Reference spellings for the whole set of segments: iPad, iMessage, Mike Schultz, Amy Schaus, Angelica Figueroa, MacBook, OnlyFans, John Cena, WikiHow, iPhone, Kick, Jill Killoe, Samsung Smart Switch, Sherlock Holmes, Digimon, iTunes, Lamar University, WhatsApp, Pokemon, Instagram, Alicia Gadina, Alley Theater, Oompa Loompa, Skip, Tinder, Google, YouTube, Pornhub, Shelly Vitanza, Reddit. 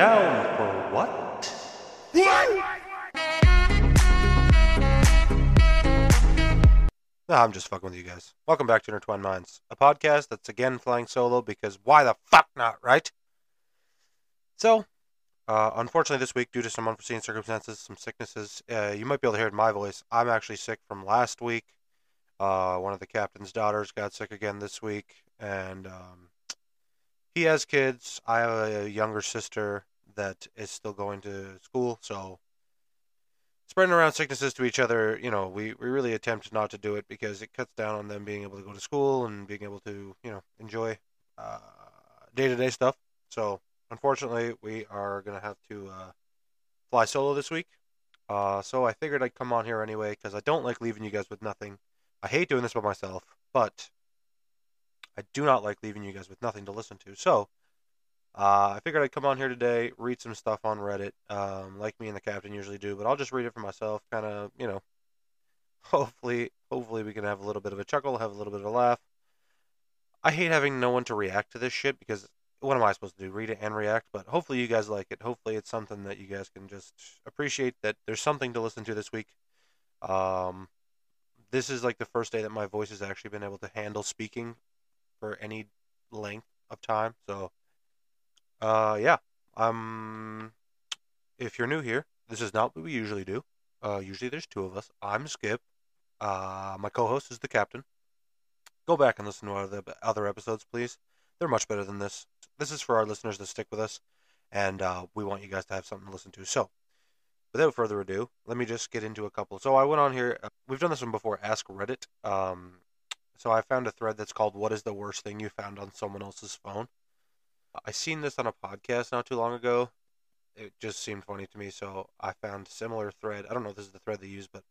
down for what? Nah, I'm just fucking with you guys. Welcome back to Intertwined Minds, a podcast that's again flying solo because why the fuck not, right? So, unfortunately this week, due to some unforeseen circumstances, some sicknesses, you might be able to hear it in my voice. I'm actually sick from last week. One of the captain's daughters got sick again this week, and he has kids. I have a younger sister that is still going to school, so spreading around sicknesses to each other, you know, we really attempt not to do it because it cuts down on them being able to go to school and being able to, you know, enjoy day-to-day stuff. So unfortunately, we are going to have to fly solo this week. So I figured I'd come on here anyway because I don't like leaving you guys with nothing. I hate doing this by myself, but I do not like leaving you guys with nothing to listen to. So I figured I'd come on here today, read some stuff on Reddit, like me and the captain usually do, but I'll just read it for myself, kind of, you know, hopefully we can have a little bit of a chuckle, have a little bit of a laugh. I hate having no one to react to this shit because what am I supposed to do? Read it and react? But hopefully you guys like it. Hopefully it's something that you guys can just appreciate that there's something to listen to this week. This is like the first day that my voice has actually been able to handle speaking for any length of time. So, yeah. If you're new here, this is not what we usually do. Usually there's two of us. I'm Skip. My co-host is the captain. Go back and listen to other episodes, please. They're much better than this. This is for our listeners to stick with us, and we want you guys to have something to listen to. So, without further ado, let me just get into a couple. So I went on here. We've done this one before, Ask Reddit. So I found a thread that's called, what is the worst thing you found on someone else's phone? I seen this on a podcast not too long ago. It just seemed funny to me, so I found a similar thread. I don't know if this is the thread they use, but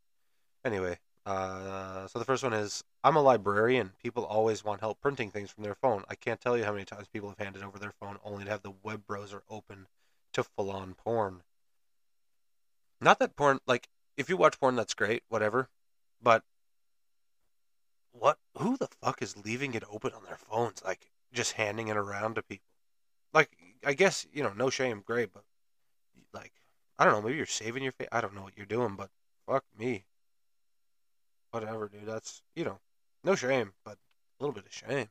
anyway. So the first one is, I'm a librarian. People always want help printing things from their phone. I can't tell you how many times people have handed over their phone only to have the web browser open to full-on porn. Not that porn, like, if you watch porn, that's great, whatever. But who the fuck is leaving it open on their phones? Like, just handing it around to people. Like, I guess, you know, no shame, great, but, like, I don't know, maybe you're saving your face. I don't know what you're doing, but fuck me. Whatever, dude, that's, you know, no shame, but a little bit of shame.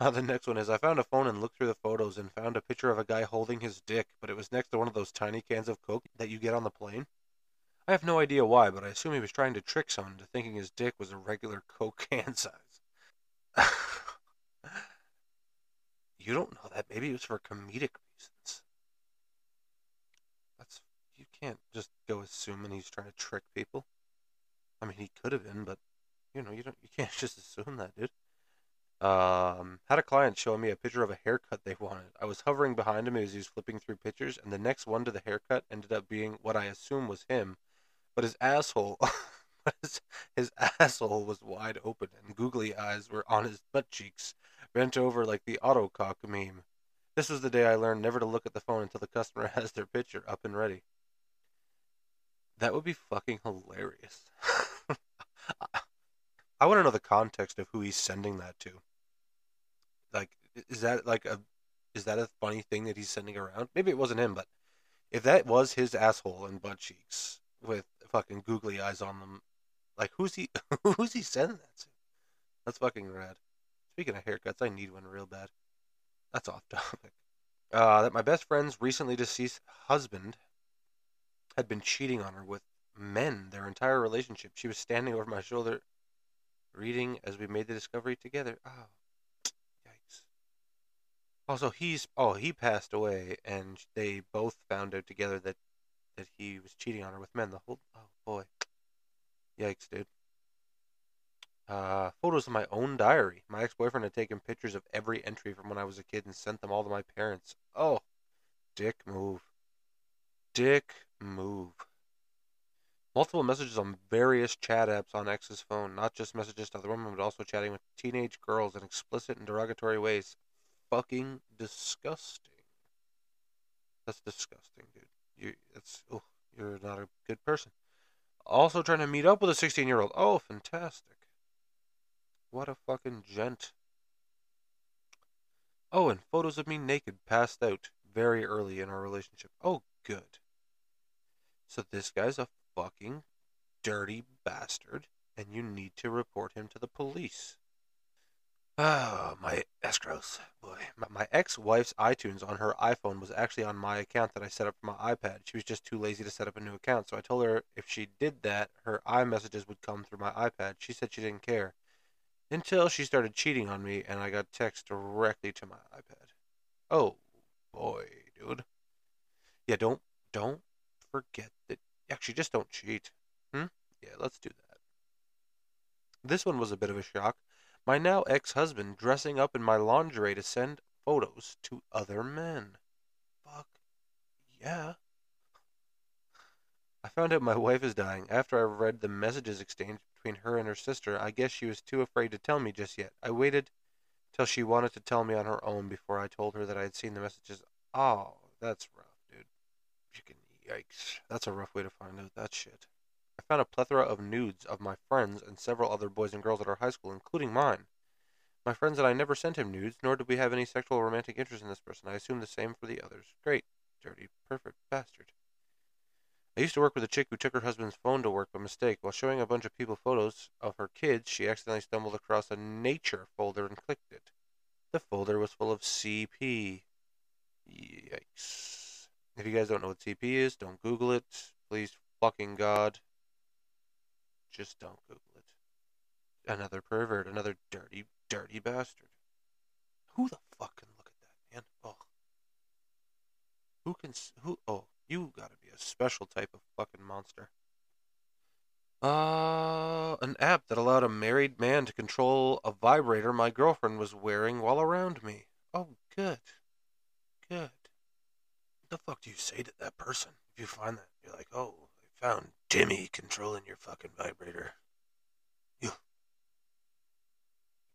The next one is, I found a phone and looked through the photos and found a picture of a guy holding his dick, but it was next to one of those tiny cans of Coke that you get on the plane. I have no idea why, but I assume he was trying to trick someone into thinking his dick was a regular Coke can size. You don't know that. Maybe it was for comedic reasons. That's, you can't just go assuming he's trying to trick people. I mean, he could have been, but, you know, you can't just assume that, dude. Had a client show me a picture of a haircut they wanted. I was hovering behind him as he was flipping through pictures, and the next one to the haircut ended up being what I assume was him, but his asshole was wide open, and googly eyes were on his butt cheeks, bent over like the autocock meme. This was the day I learned never to look at the phone until the customer has their picture up and ready. That would be fucking hilarious. I want to know the context of who he's sending that to. Like, is that a funny thing that he's sending around? Maybe it wasn't him, but if that was his asshole and butt cheeks with fucking googly eyes on them, like, who's he sending that to? That's fucking rad. Speaking of haircuts, I need one real bad. That's off topic. That my best friend's recently deceased husband had been cheating on her with men their entire relationship. She was standing over my shoulder reading as we made the discovery together. Oh, yikes. Also, he passed away, and they both found out together that he was cheating on her with men the whole... Oh, boy. Yikes, dude. Photos of my own diary. My ex-boyfriend had taken pictures of every entry from when I was a kid and sent them all to my parents. Oh, dick move. Dick move. Multiple messages on various chat apps on X's phone. Not just messages to other women, but also chatting with teenage girls in explicit and derogatory ways. Fucking disgusting. That's disgusting, dude. You're not a good person. Also trying to meet up with a 16-year-old. Oh, fantastic. What a fucking gent. Oh, and photos of me naked, passed out. very early in our relationship. Oh, good. So this guy's a fucking dirty bastard, and you need to report him to the police. Oh, my escrows. Boy, my ex-wife's iTunes on her iPhone was actually on my account that I set up for my iPad. She was just too lazy to set up a new account, so I told her if she did that, her iMessages would come through my iPad. She said she didn't care. Until she started cheating on me, and I got texts directly to my iPad. Oh, boy, dude. Yeah, don't forget that. Actually, just don't cheat. Yeah, let's do that. This one was a bit of a shock. My now ex-husband dressing up in my lingerie to send photos to other men. Fuck yeah. I found out my wife is dying after I read the messages exchanged between her and her sister. I guess she was too afraid to tell me just yet. I waited till she wanted to tell me on her own before I told her that I had seen the messages. Oh, that's rough, dude. Yikes. That's a rough way to find out that shit. I found a plethora of nudes of my friends and several other boys and girls at our high school, including mine. My friends and I never sent him nudes, nor did we have any sexual or romantic interest in this person. I assume the same for the others. Great, dirty, perfect bastard. I used to work with a chick who took her husband's phone to work by mistake. While showing a bunch of people photos of her kids, she accidentally stumbled across a nature folder and clicked it. The folder was full of CP. Yikes. If you guys don't know what CP is, don't Google it. Please, fucking God. Just don't Google it. Another pervert. Another dirty, dirty bastard. Who the fuck can look at that, man? Oh. Who can... Who... Oh, you gotta be a special type of fucking monster. An app that allowed a married man to control a vibrator my girlfriend was wearing while around me. Oh, good. Good. What the fuck do you say to that person? If you find that, you're like, oh... Found Timmy controlling your fucking vibrator. Ew.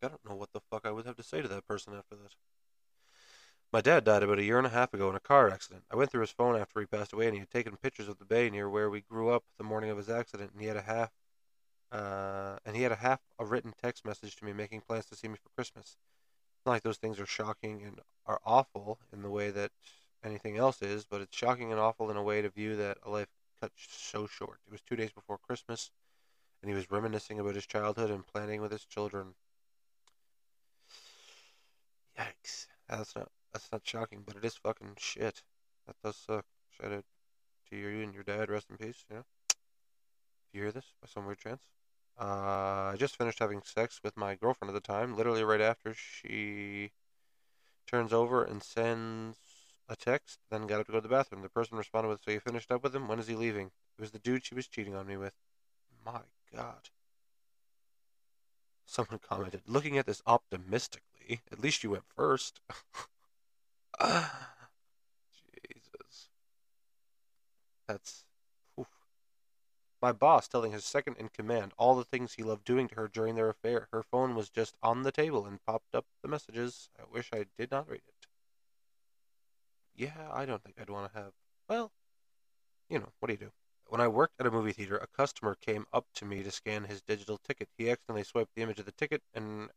I don't know what the fuck I would have to say to that person after that. My dad died about 1.5 years ago in a car accident. I went through his phone after he passed away, and he had taken pictures of the bay near where we grew up the morning of his accident, and he had a half a written text message to me making plans to see me for Christmas. It's not like those things are shocking and are awful in the way that anything else is, but it's shocking and awful in a way to view that a life so short. It was 2 days before Christmas, and he was reminiscing about his childhood and planning with his children. Yikes. That's not shocking, but it is fucking shit. That does suck. Shout out to you and your dad. Rest in peace, you know? If you hear this, by some weird chance. I just finished having sex with my girlfriend at the time, literally right after she turns over and sends a text, then got up to go to the bathroom. The person responded with, "So you finished up with him? When is he leaving?" It was the dude she was cheating on me with. My God. Someone commented, "Looking at this optimistically, at least you went first." Jesus. That's... Oof. My boss telling his second in command all the things he loved doing to her during their affair. Her phone was just on the table and popped up the messages. I wish I did not read it. Yeah, I don't think I'd want to have... Well, you know, what do you do? When I worked at a movie theater, a customer came up to me to scan his digital ticket. He accidentally swiped the image of the ticket, and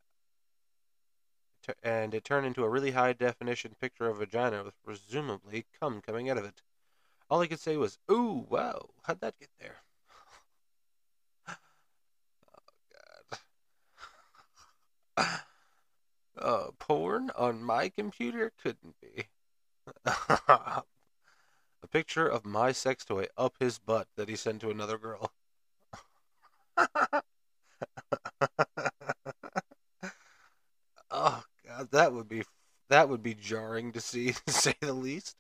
it turned into a really high-definition picture of a vagina with presumably cum coming out of it. All I could say was, "Ooh, wow, how'd that get there?" Oh, God. Porn on my computer couldn't be. A picture of my sex toy up his butt that he sent to another girl. Oh God, that would be jarring to see, to say the least.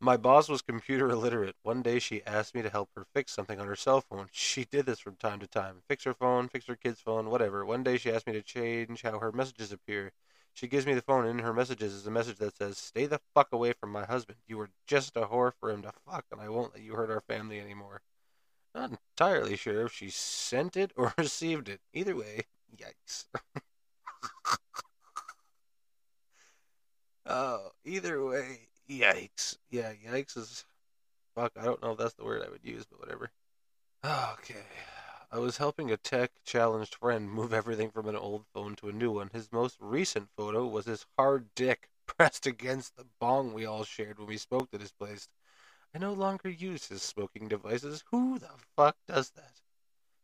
My boss was computer illiterate. One day she asked me to help her fix something on her cell phone. She did this from time to time. Fix her phone, fix her kid's phone, whatever. One day she asked me to change how her messages appear. She gives me the phone, and in her messages is a message that says, "Stay the fuck away from my husband. You were just a whore for him to fuck, and I won't let you hurt our family anymore." Not entirely sure if she sent it or received it. Either way, yikes. Oh, either way, yikes. Yeah, yikes is... Fuck, I don't know if that's the word I would use, but whatever. Okay. I was helping a tech-challenged friend move everything from an old phone to a new one. His most recent photo was his hard dick pressed against the bong we all shared when we smoked at his place. I no longer use his smoking devices. Who the fuck does that?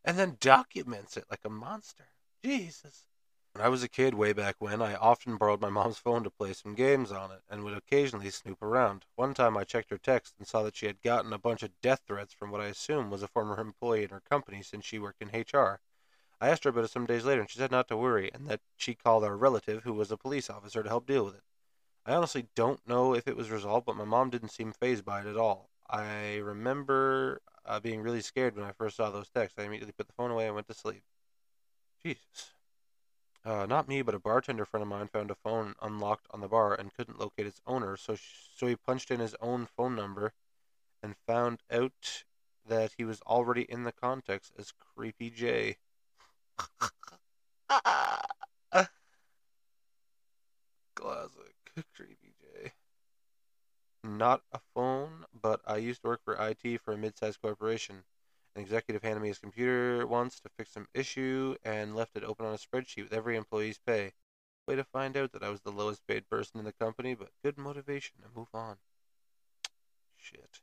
And then documents it like a monster. Jesus. When I was a kid way back when, I often borrowed my mom's phone to play some games on it, and would occasionally snoop around. One time I checked her text and saw that she had gotten a bunch of death threats from what I assume was a former employee in her company since she worked in HR. I asked her about it some days later, and she said not to worry, and that she called our relative, who was a police officer, to help deal with it. I honestly don't know if it was resolved, but my mom didn't seem fazed by it at all. I remember being really scared when I first saw those texts. I immediately put the phone away and went to sleep. Jesus. Not me, but a bartender friend of mine found a phone unlocked on the bar and couldn't locate its owner, so he punched in his own phone number and found out that he was already in the contacts as Creepy J. Classic Creepy J. Not a phone, but I used to work for IT for a mid-sized corporation. An executive handed me his computer once to fix some issue and left it open on a spreadsheet with every employee's pay. Way to find out that I was the lowest paid person in the company, but good motivation to move on. Shit.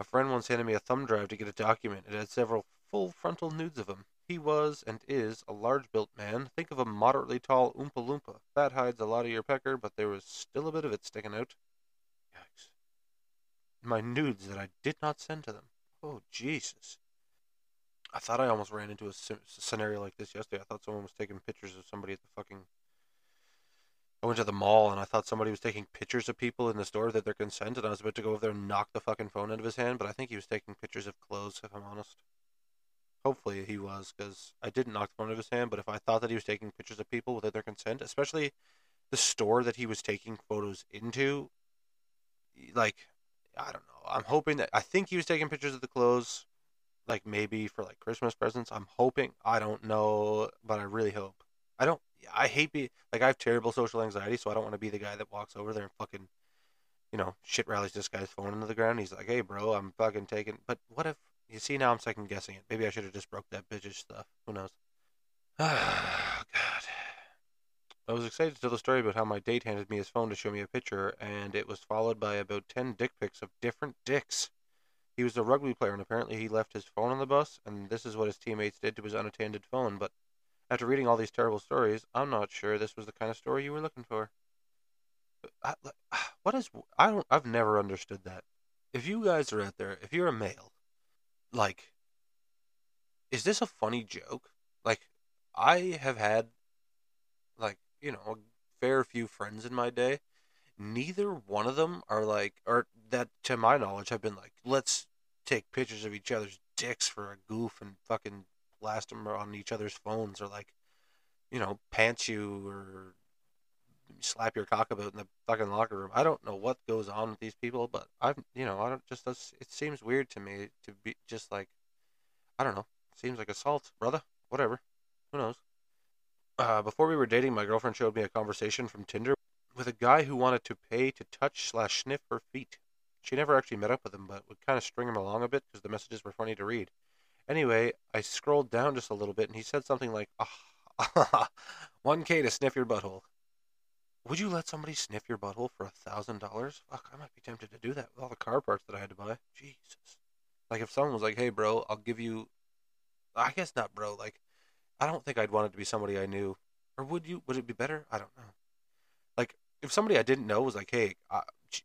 A friend once handed me a thumb drive to get a document. It had several full frontal nudes of him. He was, and is, a large-built man. Think of a moderately tall Oompa Loompa. That hides a lot of your pecker, but there was still a bit of it sticking out. Yikes. My nudes that I did not send to them. Oh, Jesus. I thought I almost ran into a scenario like this yesterday. I thought someone was taking pictures of somebody at the fucking... I went to the mall, and I thought somebody was taking pictures of people in the store without their consent, and I was about to go over there and knock the fucking phone out of his hand, but I think he was taking pictures of clothes, if I'm honest. Hopefully he was, because I didn't knock the phone out of his hand, but if I thought that he was taking pictures of people without their consent, especially the store that he was taking photos into, like... I don't know. I'm hoping that... I think he was taking pictures of the clothes, like, maybe for, like, Christmas presents. I'm hoping. I don't know, but I really hope. I don't... I hate being... Like, I have terrible social anxiety, so I don't want to be the guy that walks over there and fucking, you know, shit rallies this guy's phone into the ground. He's like, hey, bro, I'm fucking taking... But what if... You see, now I'm second-guessing it. Maybe I should have just broke that bitch's stuff. Who knows? Ah, God. I was excited to tell the story about how my date handed me his phone to show me a picture, and it was followed by about 10 dick pics of different dicks. He was a rugby player, and apparently he left his phone on the bus, and this is what his teammates did to his unattended phone. But after reading all these terrible stories, I'm not sure this was the kind of story you were looking for. I've never understood that. If you guys are out there, if you're a male, like, is this a funny joke? Like, I have had, like, you know, a fair few friends in my day. Neither one of them are like, or that to my knowledge have been like, let's take pictures of each other's dicks for a goof and fucking blast them on each other's phones, or like, you know, pants you or slap your cock about in the fucking locker room. I don't know what goes on with these people, but it seems weird to me to be just like, I don't know, seems like assault, brother, whatever, who knows. Before we were dating, my girlfriend showed me a conversation from Tinder with a guy who wanted to pay to touch/sniff her feet. She never actually met up with him, but would kind of string him along a bit because the messages were funny to read. Anyway, I scrolled down just a little bit, and he said something like, oh, $1,000 to sniff your butthole. Would you let somebody sniff your butthole for $1,000? Fuck, I might be tempted to do that with all the car parts that I had to buy. Jesus. Like, if someone was like, hey, bro, I'll give you... I guess not, bro, like... I don't think I'd want it to be somebody I knew. Or would you? Would it be better? I don't know. Like, if somebody I didn't know was like, hey,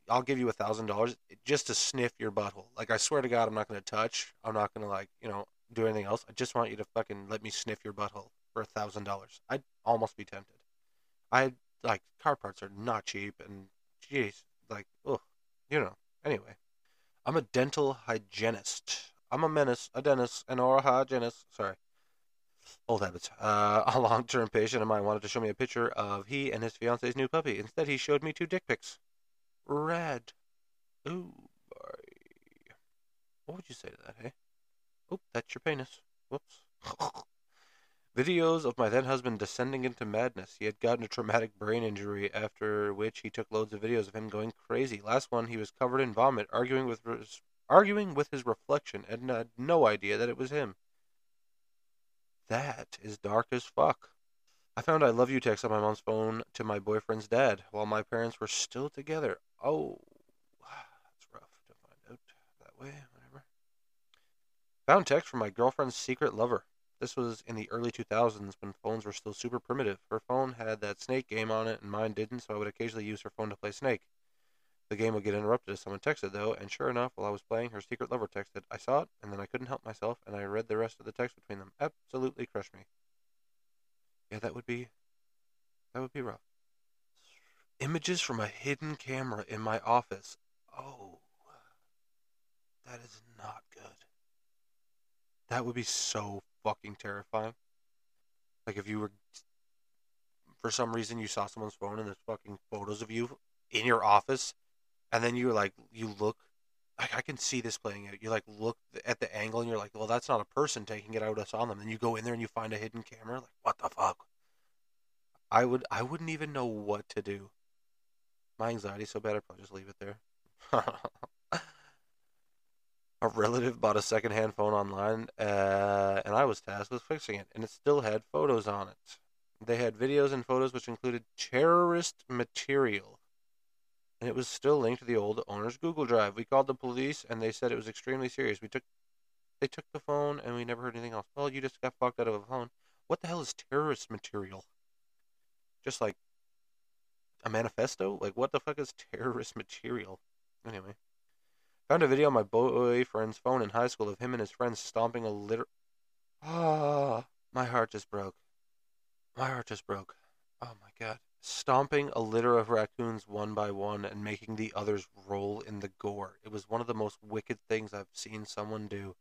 I'll give you $1,000 just to sniff your butthole. Like, I swear to God, I'm not going to touch. I'm not going to, like, you know, do anything else. I just want you to fucking let me sniff your butthole for $1,000. I'd almost be tempted. Like, car parts are not cheap, and, jeez, like, ugh, you know. Anyway, I'm a dental hygienist. I'm a menace, a dentist, an oral hygienist. Sorry. Old habits. A long-term patient of mine wanted to show me a picture of he and his fiance's new puppy. Instead, he showed me 2 dick pics. Rad. Ooh, boy. What would you say to that, hey? Oop, that's your penis. Whoops. Videos of my then-husband descending into madness. He had gotten a traumatic brain injury, after which he took loads of videos of him going crazy. Last one, he was covered in vomit, arguing with his reflection, and had no idea that it was him. That is dark as fuck. I found I love you text on my mom's phone to my boyfriend's dad while my parents were still together. Oh, that's rough to find out that way, whatever. Found text from my girlfriend's secret lover. This was in the early 2000s when phones were still super primitive. Her phone had that Snake game on it and mine didn't, so I would occasionally use her phone to play Snake. The game would get interrupted if someone texted, though, and sure enough, while I was playing, her secret lover texted. I saw it, and then I couldn't help myself, and I read the rest of the text between them. Absolutely crushed me. Yeah, that would be rough. Images from a hidden camera in my office. Oh, that is not good. That would be so fucking terrifying. Like, if you were, for some reason, you saw someone's phone and there's fucking photos of you in your office. And then you're like, you look, like, I can see this playing out. You like look at the angle and you're like, well, that's not a person taking it out. I saw them. Then you go in there and you find a hidden camera. Like, what the fuck? I wouldn't even know what to do. My anxiety's so bad, I'd probably just leave it there. A relative bought a secondhand phone online, and I was tasked with fixing it, and it still had photos on it. They had videos and photos which included terrorist material. And it was still linked to the old owner's Google Drive. We called the police, and they said it was extremely serious. They took the phone, and we never heard anything else. Well, you just got fucked out of a phone. What the hell is terrorist material? Just like a manifesto? Like, what the fuck is terrorist material? Anyway. Found a video on my boyfriend's phone in high school of him and his friends stomping a litter. Ah, my heart just broke. My heart just broke. Oh, my God. Stomping a litter of raccoons one by one and making the others roll in the gore. It was one of the most wicked things I've seen someone do.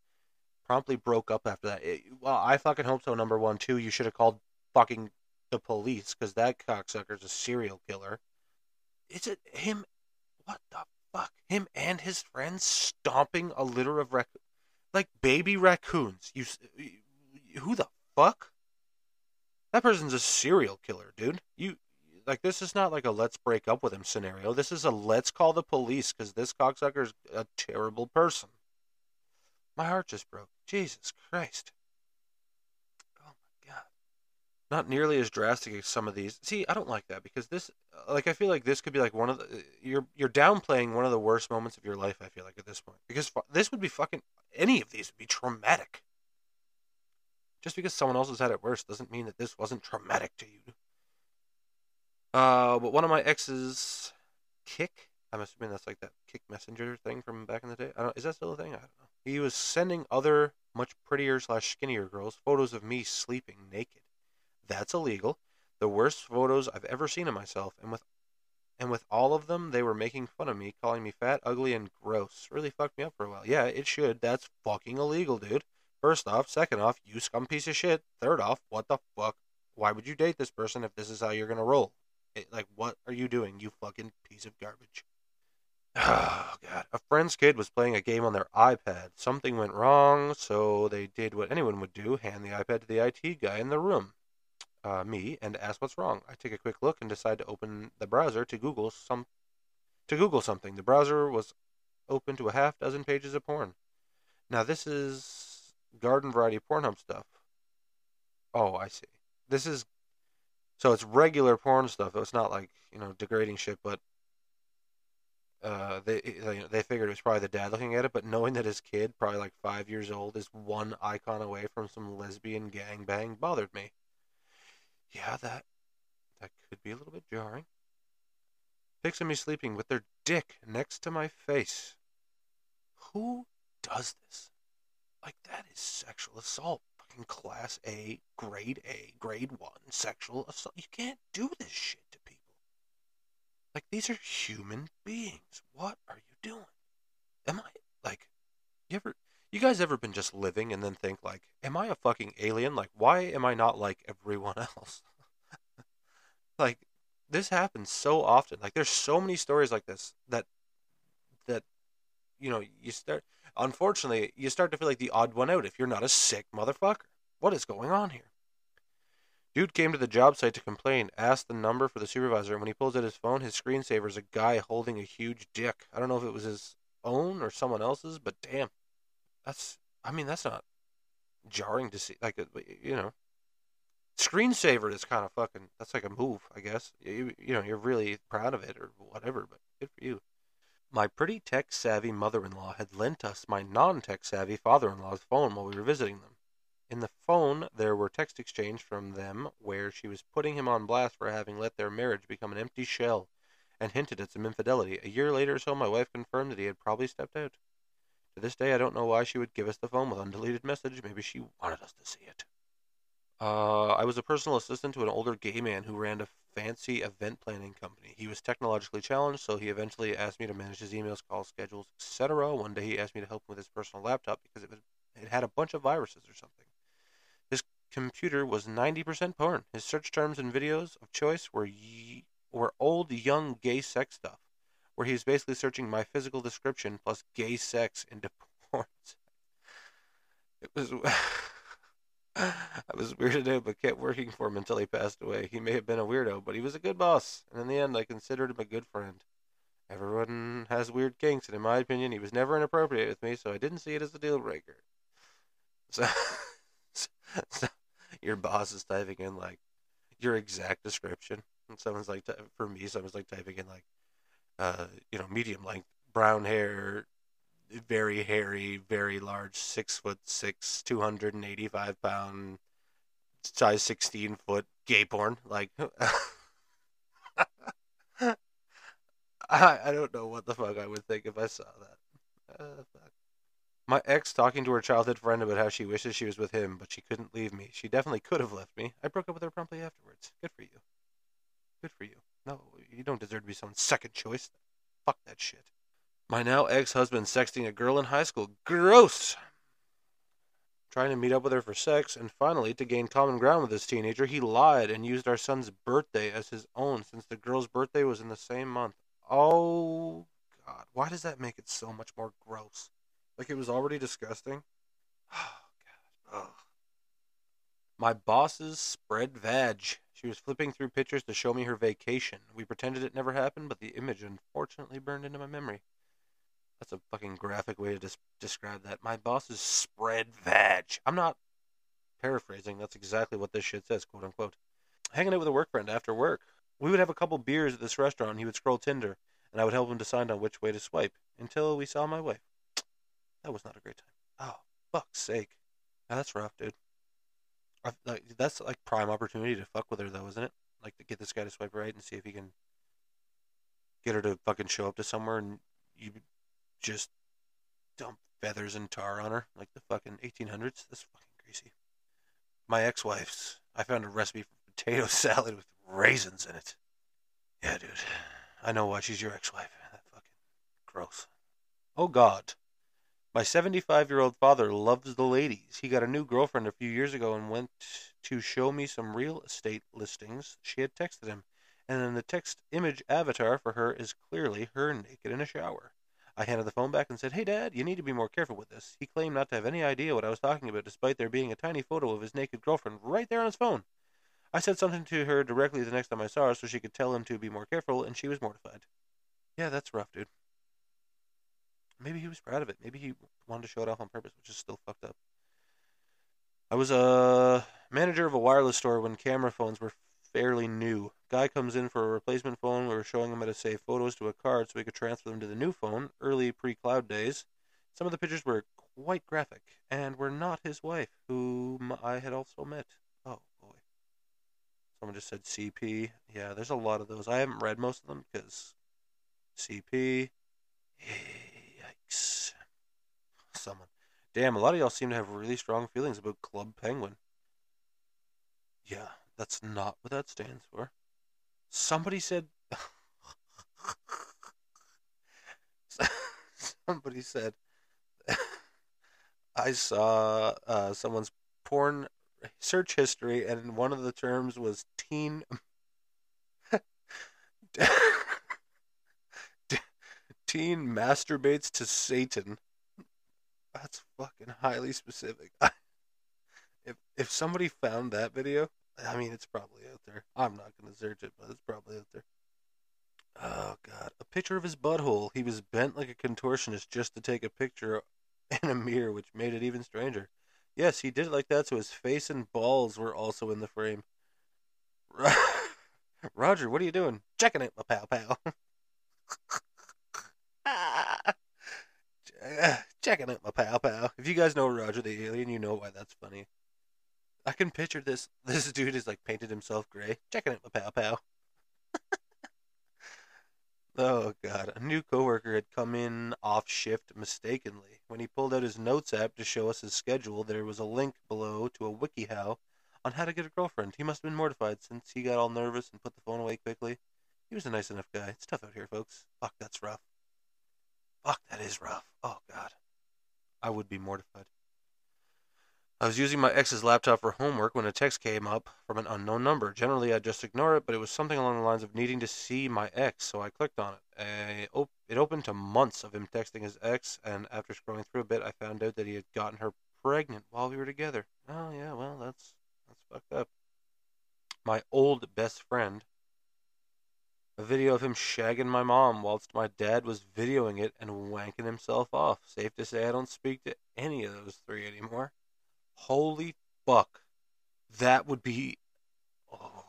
Promptly broke up after that. Well, I fucking hope so, number one. Two, you should have called fucking the police, because that cocksucker's a serial killer. Is it him? What the fuck? Him and his friends stomping a litter of raccoons? Like baby raccoons. Who the fuck? That person's a serial killer, dude. Like, this is not like a let's break up with him scenario. This is a let's call the police because this cocksucker's a terrible person. My heart just broke. Jesus Christ. Oh, my God. Not nearly as drastic as some of these. See, I don't like that because this, like, I feel like this could be like one of the, you're downplaying one of the worst moments of your life, I feel like, at this point. Because this would be fucking, any of these would be traumatic. Just because someone else has had it worse doesn't mean that this wasn't traumatic to you. But one of my exes, Kick, I'm assuming that's like that Kick messenger thing from back in the day. I don't, is that still a thing? I don't know. He was sending other much prettier / skinnier girls photos of me sleeping naked. That's illegal. The worst photos I've ever seen of myself. And with all of them, they were making fun of me, calling me fat, ugly, and gross. Really fucked me up for a while. Yeah, it should. That's fucking illegal, dude. First off. Second off, you scum piece of shit. Third off, what the fuck? Why would you date this person if this is how you're going to roll? Like, what are you doing, you fucking piece of garbage? Oh, God. A friend's kid was playing a game on their iPad. Something went wrong, so they did what anyone would do, hand the iPad to the IT guy in the room, me, and ask what's wrong. I take a quick look and decide to open the browser to Google something. The browser was open to a half dozen pages of porn. Now, this is garden variety Pornhub stuff. Oh, I see. This is... So it's regular porn stuff. It's not like, you know, degrading shit, but they figured it was probably the dad looking at it, but knowing that his kid, probably like 5 years old, is one icon away from some lesbian gangbang bothered me. Yeah, that could be a little bit jarring. Pics of me sleeping with their dick next to my face. Who does this? Like, that is sexual assault. Class A, grade 1, sexual assault. You can't do this shit to people. Like, these are human beings. What are you doing? Am I, like, you guys ever been just living and then think, like, am I a fucking alien? Like, why am I not like everyone else? Like, this happens so often. Like, there's so many stories like this that you know, unfortunately, you start to feel like the odd one out if you're not a sick motherfucker. What is going on here? Dude came to the job site to complain, asked the number for the supervisor, and when he pulls out his phone, his screensaver is a guy holding a huge dick. I don't know if it was his own or someone else's, but damn. That's not jarring to see. Like, you know, Screensaver is kind of fucking, that's like a move, I guess. You know, you're really proud of it or whatever, but good for you. My pretty tech-savvy mother-in-law had lent us my non-tech-savvy father-in-law's phone while we were visiting them. In the phone, there were text exchanges from them where she was putting him on blast for having let their marriage become an empty shell and hinted at some infidelity. A year later or so, my wife confirmed that he had probably stepped out. To this day, I don't know why she would give us the phone with undeleted message. Maybe she wanted us to see it. I was a personal assistant to an older gay man who ran a fancy event planning company. He was technologically challenged, so he eventually asked me to manage his emails, calls, schedules, etc. One day he asked me to help him with his personal laptop because it had a bunch of viruses or something. His computer was 90% porn. His search terms and videos of choice were old, young, gay sex stuff, where he was basically searching my physical description plus gay sex into porn. It was... I was weirded out but kept working for him until he passed away. He may have been a weirdo, but he was a good boss, and in the end I considered him a good friend. Everyone has weird kinks, and in my opinion he was never inappropriate with me, so I didn't see it as a deal breaker. So your boss is typing in like your exact description, and someone's like, for me, someone's like typing in like, you know, medium length, brown hair, very hairy, very large, 6'6", 285 pound, size 16 foot, gay porn. Like, I don't know what the fuck I would think if I saw that. Fuck. My ex talking to her childhood friend about how she wishes she was with him, but she couldn't leave me. She definitely could have left me. I broke up with her promptly afterwards. Good for you. Good for you. No, you don't deserve to be someone's second choice. Fuck that shit. My now ex-husband sexting a girl in high school. Gross! Trying to meet up with her for sex, and finally, to gain common ground with this teenager, he lied and used our son's birthday as his own, since the girl's birthday was in the same month. Oh, God. Why does that make it so much more gross? Like, it was already disgusting. Oh, God. Ugh. My boss's spread vag. She was flipping through pictures to show me her vacation. We pretended it never happened, but the image unfortunately burned into my memory. That's a fucking graphic way to describe that. My boss's spread vag. I'm not paraphrasing. That's exactly what this shit says, quote unquote. Hanging out with a work friend after work. We would have a couple beers at this restaurant, and he would scroll Tinder, and I would help him decide on which way to swipe, until we saw my wife. That was not a great time. Oh, fuck's sake. Now, that's rough, dude. That's like prime opportunity to fuck with her, though, isn't it? Like, to get this guy to swipe right and see if he can get her to fucking show up to somewhere, and you... just dump feathers and tar on her like the fucking 1800s. That's fucking crazy. My ex-wife's. I found a recipe for potato salad with raisins in it. Yeah, dude. I know why she's your ex-wife. That fucking gross. Oh, God. My 75-year-old father loves the ladies. He got a new girlfriend a few years ago and went to show me some real estate listings she had texted him. And then the text image avatar for her is clearly her naked in a shower. I handed the phone back and said, "Hey, Dad, you need to be more careful with this." He claimed not to have any idea what I was talking about, despite there being a tiny photo of his naked girlfriend right there on his phone. I said something to her directly the next time I saw her so she could tell him to be more careful, and she was mortified. Yeah, that's rough, dude. Maybe he was proud of it. Maybe he wanted to show it off on purpose, which is still fucked up. I was a manager of a wireless store when camera phones were fairly new. Guy comes in for a replacement phone. We were showing him how to save photos to a card so we could transfer them to the new phone, early pre-cloud days. Some of the pictures were quite graphic, and were not his wife, whom I had also met. Oh, boy. Someone just said CP. Yeah, there's a lot of those. I haven't read most of them, because CP. Yikes. Someone. Damn, a lot of y'all seem to have really strong feelings about Club Penguin. Yeah. That's not what that stands for. Somebody said... Somebody said... I saw someone's porn search history, and one of the terms was teen... teen masturbates to Satan. That's fucking highly specific. If somebody found that video... I mean, it's probably out there. I'm not going to search it, but it's probably out there. Oh, God. A picture of his butthole. He was bent like a contortionist just to take a picture in a mirror, which made it even stranger. Yes, he did it like that, so his face and balls were also in the frame. Roger, what are you doing? Checking it, my pal. Checking it, my pal. If you guys know Roger the Alien, you know why that's funny. I can picture this. This dude is like painted himself gray. Checking it, my pal. Oh, God. A new coworker had come in off shift mistakenly. When he pulled out his notes app to show us his schedule, there was a link below to a WikiHow on how to get a girlfriend. He must have been mortified since he got all nervous and put the phone away quickly. He was a nice enough guy. It's tough out here, folks. Fuck, that's rough. Fuck, that is rough. Oh, God. I would be mortified. I was using my ex's laptop for homework when a text came up from an unknown number. Generally, I just ignore it, but it was something along the lines of needing to see my ex, so I clicked on it. It opened to months of him texting his ex, and after scrolling through a bit, I found out that he had gotten her pregnant while we were together. Oh, yeah, well, that's fucked up. My old best friend. A video of him shagging my mom whilst my dad was videoing it and wanking himself off. Safe to say I don't speak to any of those three anymore. Holy fuck. That would be... Oh.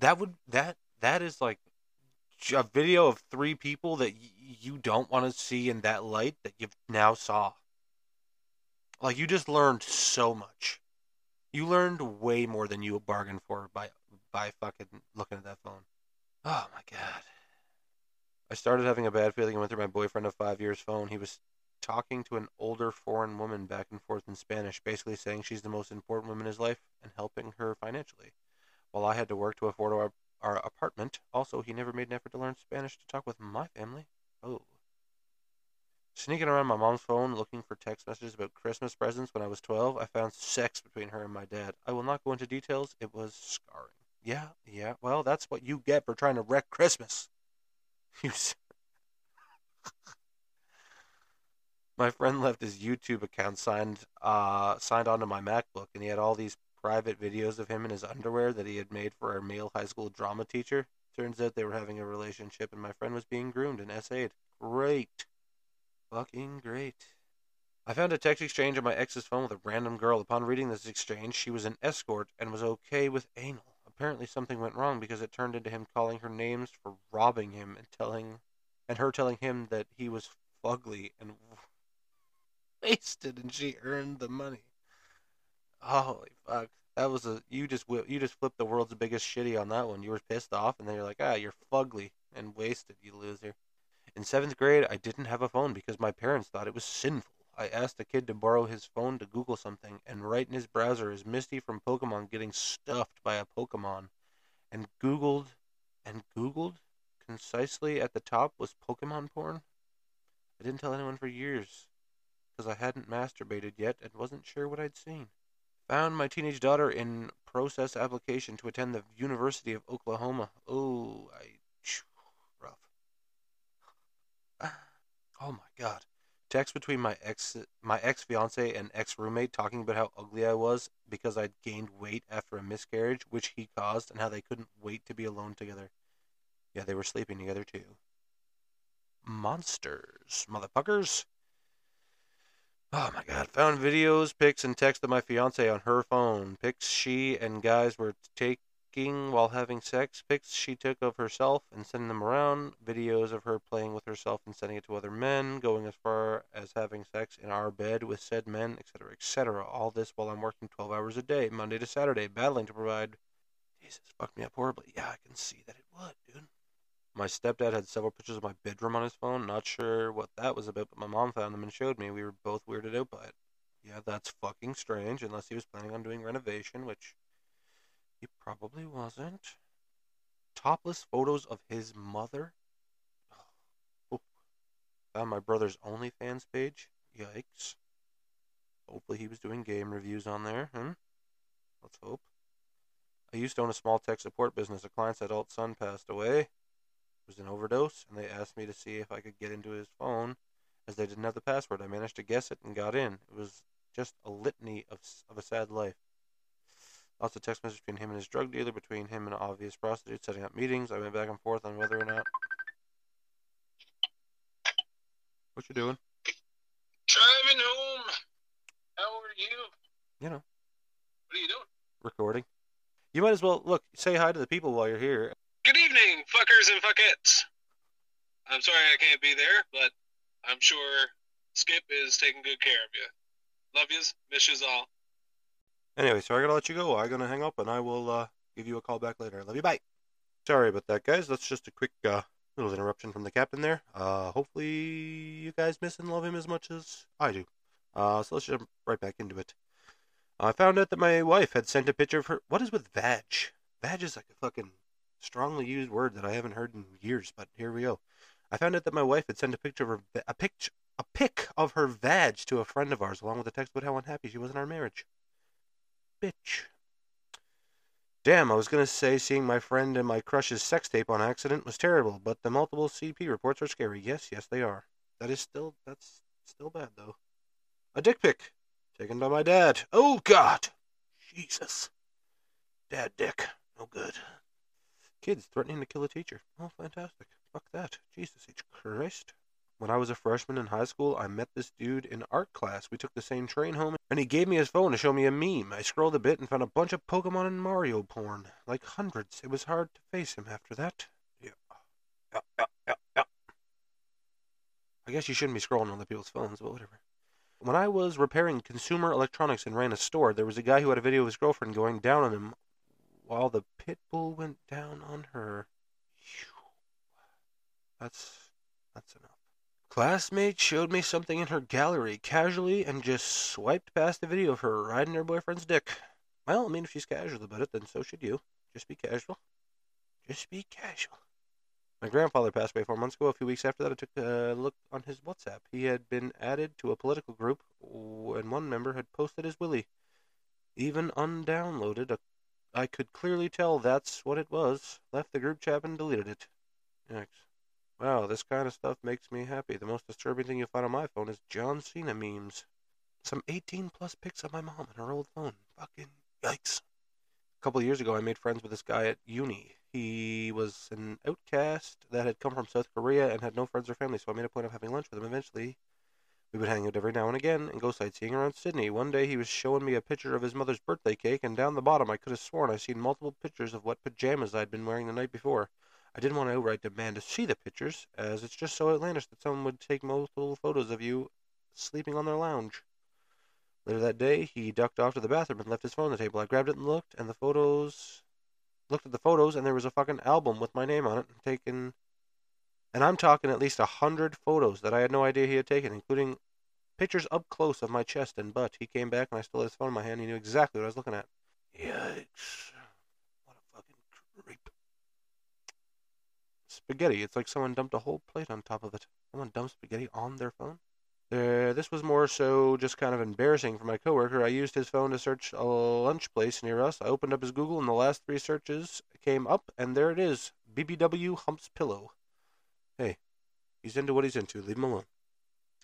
That is like a video of three people that you don't want to see in that light that you've now saw. Like, you just learned so much. You learned way more than you bargained for by fucking looking at that phone. Oh, my God. I started having a bad feeling and went through my boyfriend of 5 years' phone. He was talking to an older foreign woman back and forth in Spanish, basically saying she's the most important woman in his life and helping her financially. While I had to work to afford our apartment, also he never made an effort to learn Spanish to talk with my family. Oh. Sneaking around my mom's phone looking for text messages about Christmas presents when I was 12, I found sex between her and my dad. I will not go into details. It was scarring. Yeah, well, that's what you get for trying to wreck Christmas. My friend left his YouTube account signed onto my MacBook, and he had all these private videos of him in his underwear that he had made for our male high school drama teacher. Turns out they were having a relationship, and my friend was being groomed and essayed. Great. Fucking great. I found a text exchange on my ex's phone with a random girl. Upon reading this exchange, she was an escort and was okay with anal. Apparently something went wrong because it turned into him calling her names for robbing him and her telling him that he was fugly and... wasted, and she earned the money. Holy fuck! That was you just flipped the world's biggest shitty on that one. You were pissed off, and then you're like, ah, you're fugly and wasted, you loser. In 7th grade, I didn't have a phone because my parents thought it was sinful. I asked a kid to borrow his phone to Google something, and right in his browser is Misty from Pokemon getting stuffed by a Pokemon, and Googled concisely at the top was Pokemon porn. I didn't tell anyone for years, because I hadn't masturbated yet and wasn't sure what I'd seen. Found my teenage daughter in process application to attend the University of Oklahoma. Oh, rough. Oh my God. Text between my ex-fiance and ex-roommate talking about how ugly I was because I'd gained weight after a miscarriage, which he caused, and how they couldn't wait to be alone together. Yeah, they were sleeping together too. Monsters, motherfuckers. Oh my God, found videos, pics, and text of my fiancée on her phone. Pics she and guys were taking while having sex. Pics she took of herself and sending them around. Videos of her playing with herself and sending it to other men. Going as far as having sex in our bed with said men, etc., etc. All this while I'm working 12 hours a day, Monday to Saturday, battling to provide... Jesus, fucked me up horribly. Yeah, I can see that it would, dude. My stepdad had several pictures of my bedroom on his phone. Not sure what that was about, but my mom found them and showed me. We were both weirded out by it. Yeah, that's fucking strange, unless he was planning on doing renovation, which he probably wasn't. Topless photos of his mother. Oh. Found my brother's OnlyFans page. Yikes. Hopefully he was doing game reviews on there. Let's hope. I used to own a small tech support business. A client's adult son passed away. Was an overdose, and they asked me to see if I could get into his phone, as they didn't have the password. I managed to guess it and got in. It was just a litany of a sad life. Lots of text messages between him and his drug dealer, between him and obvious prostitutes, setting up meetings. I went back and forth on whether or not... What you doing? Driving home. How are you? you know. What are you doing? Recording. You might as well, look, say hi to the people while you're here. Good evening, fuckers and fuckettes. I'm sorry I can't be there, but I'm sure Skip is taking good care of you. Love yous, miss yous all. Anyway, so I gotta let you go. I'm gonna hang up, and I will give you a call back later. I love you, bye. Sorry about that, guys. That's just a quick little interruption from the captain there. Hopefully you guys miss and love him as much as I do. So let's jump right back into it. I found out that my wife had sent a picture of her... What is with vag? Vag is like a fucking strongly used word that I haven't heard in years, but here we go. I found out that my wife had sent a picture of her... A pic of her vag to a friend of ours, along with a text about how unhappy she was in our marriage. Bitch. Damn, I was going to say seeing my friend and my crush's sex tape on accident was terrible, but the multiple CP reports are scary. Yes, yes, they are. That's still bad, though. A dick pic. Taken by my dad. Oh, God. Jesus. Dad dick. No good. Kids threatening to kill a teacher. Oh, fantastic. Fuck that. Jesus H. Christ. When I was a freshman in high school, I met this dude in art class. We took the same train home, and he gave me his phone to show me a meme. I scrolled a bit and found a bunch of Pokemon and Mario porn. Like hundreds. It was hard to face him after that. Yeah. I guess you shouldn't be scrolling on other people's phones, but whatever. When I was repairing consumer electronics and ran a store, there was a guy who had a video of his girlfriend going down on him while the pit bull went down on her. That's enough. Classmate showed me something in her gallery casually and just swiped past the video of her riding her boyfriend's dick. Well, I mean, if she's casual about it, then so should you. Just be casual. Just be casual. My grandfather passed away 4 months ago. A few weeks after that, I took a look on his WhatsApp. He had been added to a political group, and one member had posted his willy. Even undownloaded, I could clearly tell that's what it was. Left the group chat and deleted it. Next. Wow, this kind of stuff makes me happy. The most disturbing thing you'll find on my phone is John Cena memes. Some 18-plus pics of my mom on her old phone. Fucking yikes. A couple of years ago, I made friends with this guy at uni. He was an outcast that had come from South Korea and had no friends or family, so I made a point of having lunch with him. Eventually, we would hang out every now and again and go sightseeing around Sydney. One day, he was showing me a picture of his mother's birthday cake, and down the bottom, I could have sworn I'd seen multiple pictures of what pajamas I'd been wearing the night before. I didn't want to outright demand to see the pictures, as it's just so outlandish that someone would take multiple photos of you sleeping on their lounge. Later that day, he ducked off to the bathroom and left his phone on the table. I grabbed it and looked at the photos, and there was a fucking album with my name on it, and I'm talking at least 100 photos that I had no idea he had taken, including pictures up close of my chest and butt. He came back, and I still had his phone in my hand. He knew exactly what I was looking at. Yikes. What a fucking creep. Spaghetti. It's like someone dumped a whole plate on top of it. Someone dumped spaghetti on their phone? This was more so just kind of embarrassing for my coworker. I used his phone to search a lunch place near us. I opened up his Google, and the last three searches came up, and there it is. BBW humps pillow. Hey, he's into what he's into. Leave him alone.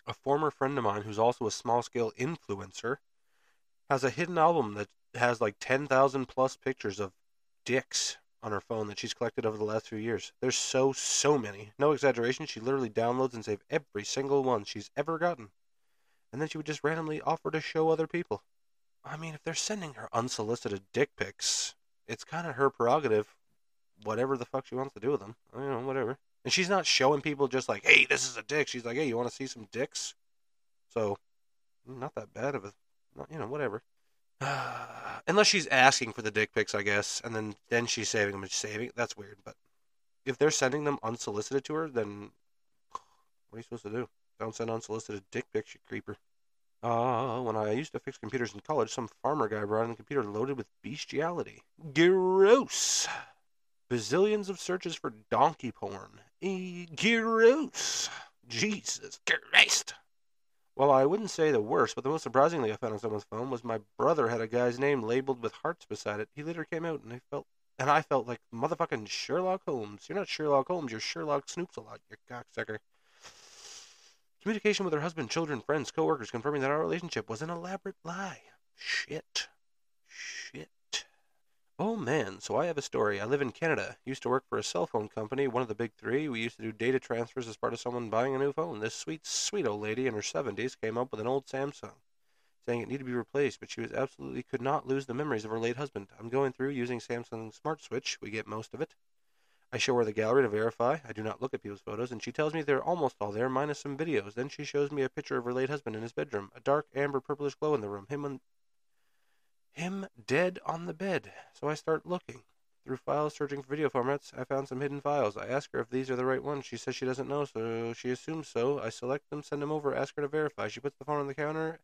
A former friend of mine, who's also a small-scale influencer, has a hidden album that has like 10,000-plus pictures of dicks on her phone that she's collected over the last few years. There's so many. No exaggeration, she literally downloads and saves every single one she's ever gotten. And then she would just randomly offer to show other people. I mean, if they're sending her unsolicited dick pics, it's kind of her prerogative, whatever the fuck she wants to do with them. You know, whatever. And she's not showing people just like, hey, this is a dick. She's like, hey, you want to see some dicks? So, not that bad of a, you know, whatever. Unless she's asking for the dick pics, I guess, and then she's saving them and saving. That's weird, but if they're sending them unsolicited to her, then what are you supposed to do? Don't send unsolicited dick pics, you creeper. When I used to fix computers in college, some farmer guy brought in a computer loaded with bestiality. Gross. Bazillions of searches for donkey porn. Gross. Jesus Christ. Well, I wouldn't say the worst, but the most surprising thing I found on someone's phone was my brother had a guy's name labeled with hearts beside it. He later came out, and I felt like motherfucking Sherlock Holmes. You're not Sherlock Holmes, you're Sherlock Snoopsalot, you cocksucker. Communication with her husband, children, friends, co-workers, confirming that our relationship was an elaborate lie. Shit. Oh, man, so I have a story. I live in Canada. Used to work for a cell phone company, one of the big three. We used to do data transfers as part of someone buying a new phone. This sweet old lady in her 70s came up with an old Samsung. saying it needed to be replaced, but she was absolutely could not lose the memories of her late husband. I'm going through using Samsung Smart Switch. We get most of it. I show her the gallery to verify. I do not look at people's photos, and she tells me they're almost all there, minus some videos. Then she shows me a picture of her late husband in his bedroom, a dark amber purplish glow in the room, him dead on the bed. So I start looking through files, searching for video formats. I found some hidden files. I ask her if these are the right ones. She says she doesn't know, so she assumes so. I select them, send them over, ask her to verify. She puts the phone on the counter,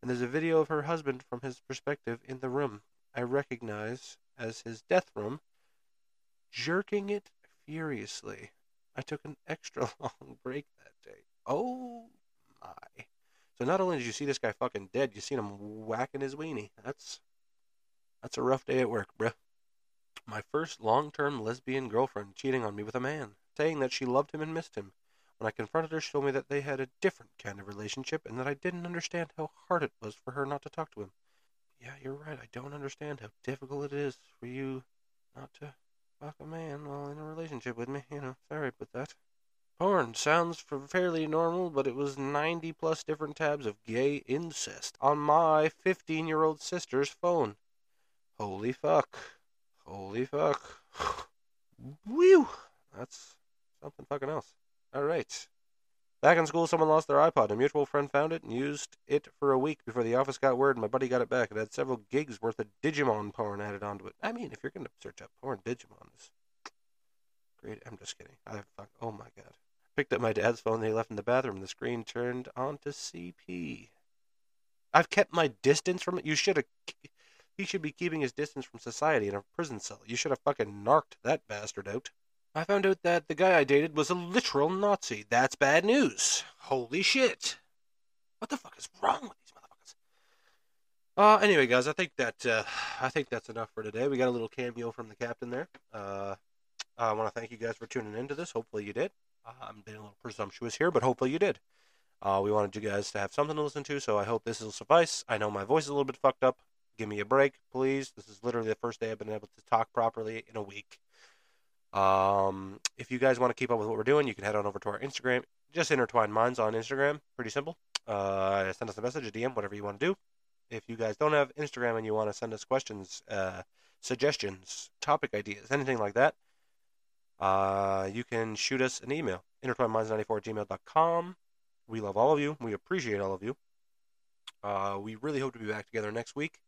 and there's a video of her husband from his perspective in the room I recognize as his death room, jerking it furiously. I took an extra long break that day. Oh my. So not only did you see this guy fucking dead, you seen him whacking his weenie. That's a rough day at work, bruh. My first long-term lesbian girlfriend cheating on me with a man, saying that she loved him and missed him. When I confronted her, she told me that they had a different kind of relationship and that I didn't understand how hard it was for her not to talk to him. Yeah, you're right. I don't understand how difficult it is for you not to... fuck a man while in a relationship with me, you know. Sorry about that. Porn sounds fairly normal, but it was 90+ different tabs of gay incest on my 15-year-old sister's phone. Holy fuck. Holy fuck. Whew. That's something fucking else. All right. Back in school, someone lost their iPod. A mutual friend found it and used it for a week before the office got word, and my buddy got it back. It had several gigs worth of Digimon porn added onto it. I mean, if you're going to search up porn, Digimon is great. I'm just kidding. Oh, my God. Picked up my dad's phone that he left in the bathroom. The screen turned on to CP. I've kept my distance from it. You should have... He should be keeping his distance from society in a prison cell. You should have fucking narked that bastard out. I found out that the guy I dated was a literal Nazi. That's bad news. Holy shit. What the fuck is wrong with these motherfuckers? Anyway, guys, I think that's enough for today. We got a little cameo from the captain there. I want to thank you guys for tuning into this. Hopefully you did. I'm being a little presumptuous here, but hopefully you did. We wanted you guys to have something to listen to, so I hope this will suffice. I know my voice is a little bit fucked up. Give me a break, please. This is literally the first day I've been able to talk properly in a week. If you guys want to keep up with what we're doing, you can head on over to our Instagram, just Intertwined Minds on Instagram. Pretty simple. Send us a message, a DM, whatever you want to do. If you guys don't have Instagram and you want to send us questions, suggestions, topic ideas, anything like that, you can shoot us an email, intertwinedminds94@gmail.com. We love all of you. We appreciate all of you. We really hope to be back together next week.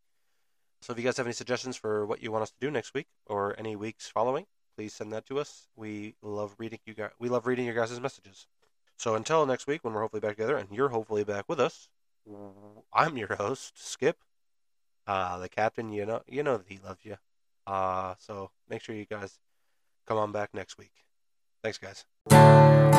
So if you guys have any suggestions for what you want us to do next week or any weeks following, please send that to us. We love reading you guys. We love reading your guys' messages. So until next week, when we're hopefully back together and you're hopefully back with us, I'm your host, Skip. The captain, you know that he loves you. So make sure you guys come on back next week. Thanks, guys.